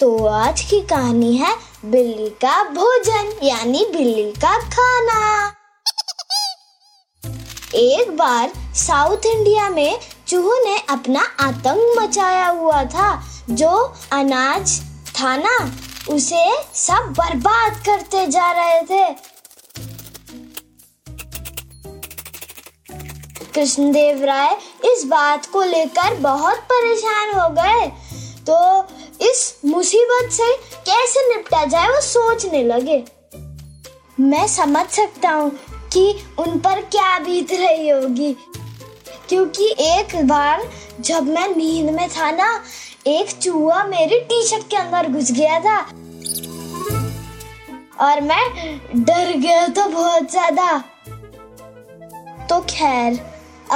तो आज की कहानी है बिल्ली का भोजन यानी बिल्ली का खाना। एक बार साउथ इंडिया में चूहों ने अपना आतंक मचाया हुआ था। जो अनाज था ना, उसे सब बर्बाद करते जा रहे थे। कृष्णदेवराय इस बात को लेकर बहुत परेशान हो गए। तो इस मुसीबत से कैसे निपटा जाए वो सोचने लगे। मैं समझ सकता हूँ कि उन पर क्या बीत रही होगी, क्योंकि एक बार जब मैं नींद में था ना, एक चूहा मेरी टी शर्ट के अंदर घुस गया था और मैं डर गया था बहुत ज्यादा। तो खैर,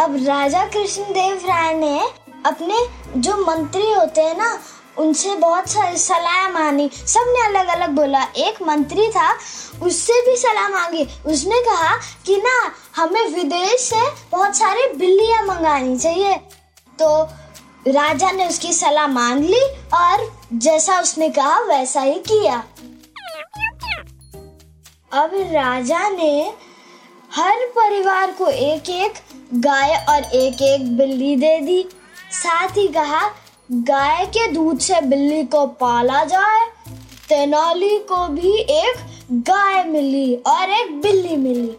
अब राजा कृष्णदेव राय ने अपने जो मंत्री होते हैं ना, उनसे बहुत सारी सलाह मांगी। सबने अलग अलग बोला। एक मंत्री था, उससे भी सलाह मांगी। उसने कहा कि ना, हमें विदेश से बहुत सारी बिल्लियाँ मंगानी चाहिए। तो राजा ने उसकी सलाह मांग ली और जैसा उसने कहा वैसा ही किया। अब राजा ने हर परिवार को एक एक गाय और एक एक बिल्ली दे दी। साथ ही कहा, गाय के दूध से बिल्ली को पाला जाए। तेनाली को भी एक गाय मिली और एक बिल्ली मिली।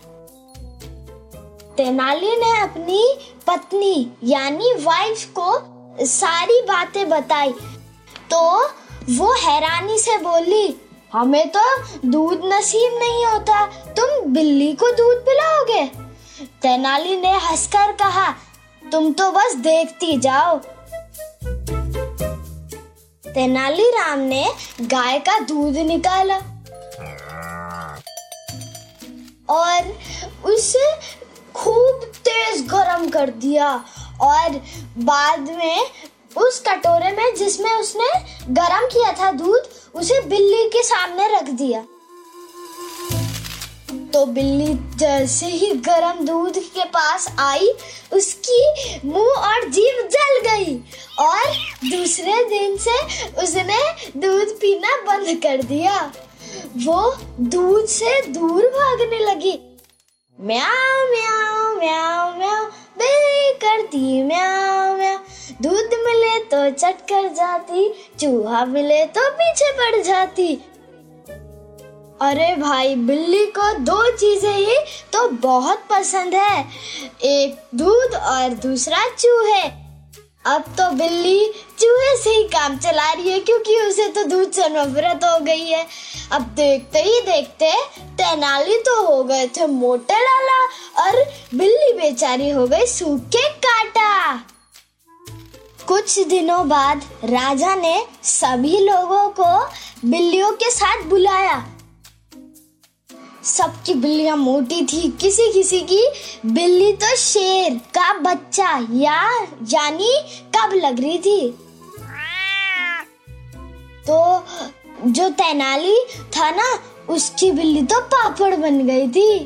तेनाली ने अपनी पत्नी यानी वाइफ को सारी बातें बताई। तो वो हैरानी से बोली, हमें तो दूध नसीब नहीं होता, तुम बिल्ली को दूध पिलाओगे? तेनाली ने हंसकर कहा, तुम तो बस देखती जाओ। तेनाली राम ने गाय का दूध निकाला और उसे खूब तेज गरम कर दिया और बाद में उस कटोरे में जिसमें उसने गरम किया था दूध, उसे बिल्ली के सामने रख दिया। तो बिल्ली जैसे ही गरम दूध के पास आई, उसकी मुंह और जीभ जल गई और दूसरे दिन से उसने दूध पीना बंद कर दिया। वो दूध से दूर भागने लगी। म्याऊ म्याऊ म्याऊ म्याऊ, बिल्ली करती म्याऊ म्याऊ। दूध मिले तो चट कर जाती, चूहा मिले तो पीछे पड़ जाती। अरे भाई, बिल्ली को दो चीजें ही तो बहुत पसंद है, एक दूध और दूसरा चूहे। अब तो बिल्ली चूहे से ही काम चला रही है, क्योंकि उसे तो दूध से नफरत हो गई है। अब देखते ही देखते तेनाली तो हो गए थे मोटे लाला और बिल्ली बेचारी हो गई सूखे काटा। कुछ दिनों बाद राजा ने सभी लोगों को बिल्लियों के साथ बुलाया। सबकी बिल्लियाँ मोटी थी, किसी किसी की बिल्ली तो शेर का बच्चा यानी कब लग रही थी। तो जो तेनाली था ना, उसकी बिल्ली तो पापड़ बन गई थी।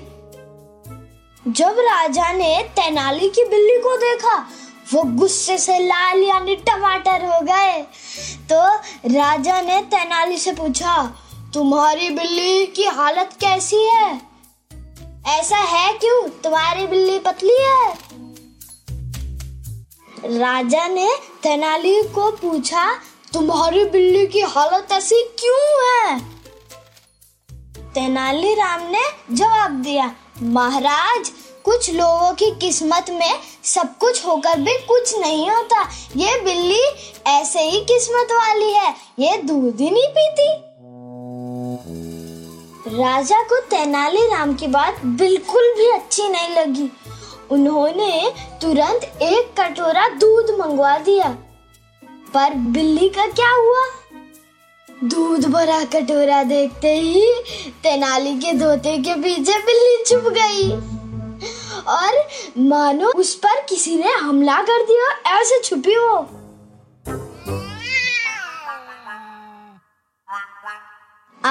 जब राजा ने तेनाली की बिल्ली को देखा, वो गुस्से से लाल यानी टमाटर हो गए। तो राजा ने तेनाली से पूछा, तुम्हारी बिल्ली की हालत कैसी है? ऐसा है क्यों? तुम्हारी बिल्ली पतली है? राजा ने तेनाली को पूछा, तुम्हारी बिल्ली की हालत ऐसी क्यों है? तेनाली राम ने जवाब दिया, महाराज, कुछ लोगों की किस्मत में सब कुछ होकर भी कुछ नहीं होता। ये बिल्ली ऐसे ही किस्मत वाली है, ये दूध ही नहीं पीती। राजा को तेनाली राम की बात बिल्कुल भी अच्छी नहीं लगी। उन्होंने तुरंत एक कटोरा दूध मंगवा दिया, पर बिल्ली का क्या हुआ? दूध भरा कटोरा देखते ही तेनाली के धोते के पीछे बिल्ली छुप गई और मानो उस पर किसी ने हमला कर दिया, ऐसे छुपी हो।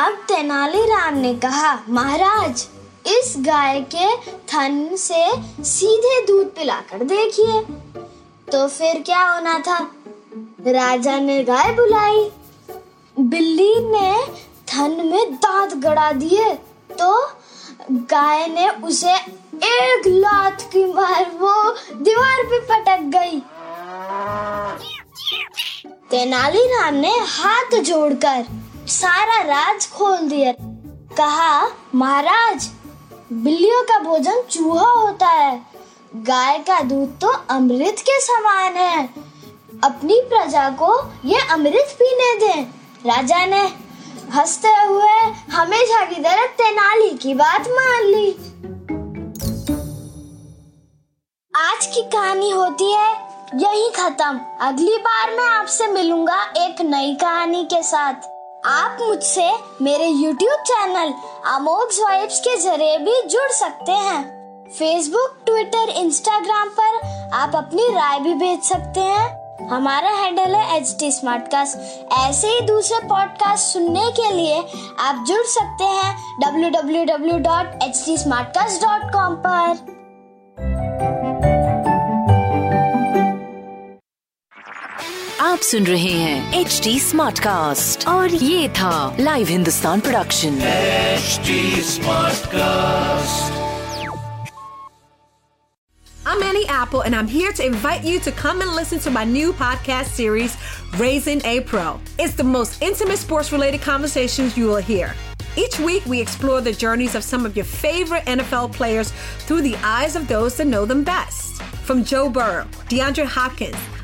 अब तेनाली राम ने कहा, महाराज, इस गाय के थन से सीधे दूध पिलाकर देखिए। तो फिर क्या होना था? राजा ने गाय बुलाई, बिल्ली ने थन में दांत गड़ा दिए, तो गाय ने उसे एक लात की मार वो दीवार पे पटक गई। तेनाली राम ने हाथ जोड़कर सारा राज खोल दिया। कहा, महाराज, बिल्लियों का भोजन चूहा होता है, गाय का दूध तो अमृत के समान है। अपनी प्रजा को ये अमृत पीने दें। राजा ने हंसते हुए हमेशा की तरह तेनाली की बात मान ली। आज की कहानी होती है यही खत्म। अगली बार मैं आपसे मिलूंगा एक नई कहानी के साथ। आप मुझसे मेरे YouTube चैनल अमोग्स वाइब्स के जरिए भी जुड़ सकते हैं। Facebook, Twitter, Instagram पर आप अपनी राय भी भेज सकते हैं। हमारा हैंडल है HT Smartcast। ऐसे ही दूसरे पॉडकास्ट सुनने के लिए आप जुड़ सकते हैं www.htsmartcast.com पर। आप सुन रहे हैं HT Smartcast और ये था live Hindustan production HT Smartcast। I'm Annie Apple, and I'm here to invite you to come and listen to my new podcast series, Raising a Pro. It's the most intimate sports-related conversations you will hear. Each week, we explore the journeys of some of your favorite NFL players through the eyes of those that know them best. From Joe Burrow, DeAndre Hopkins,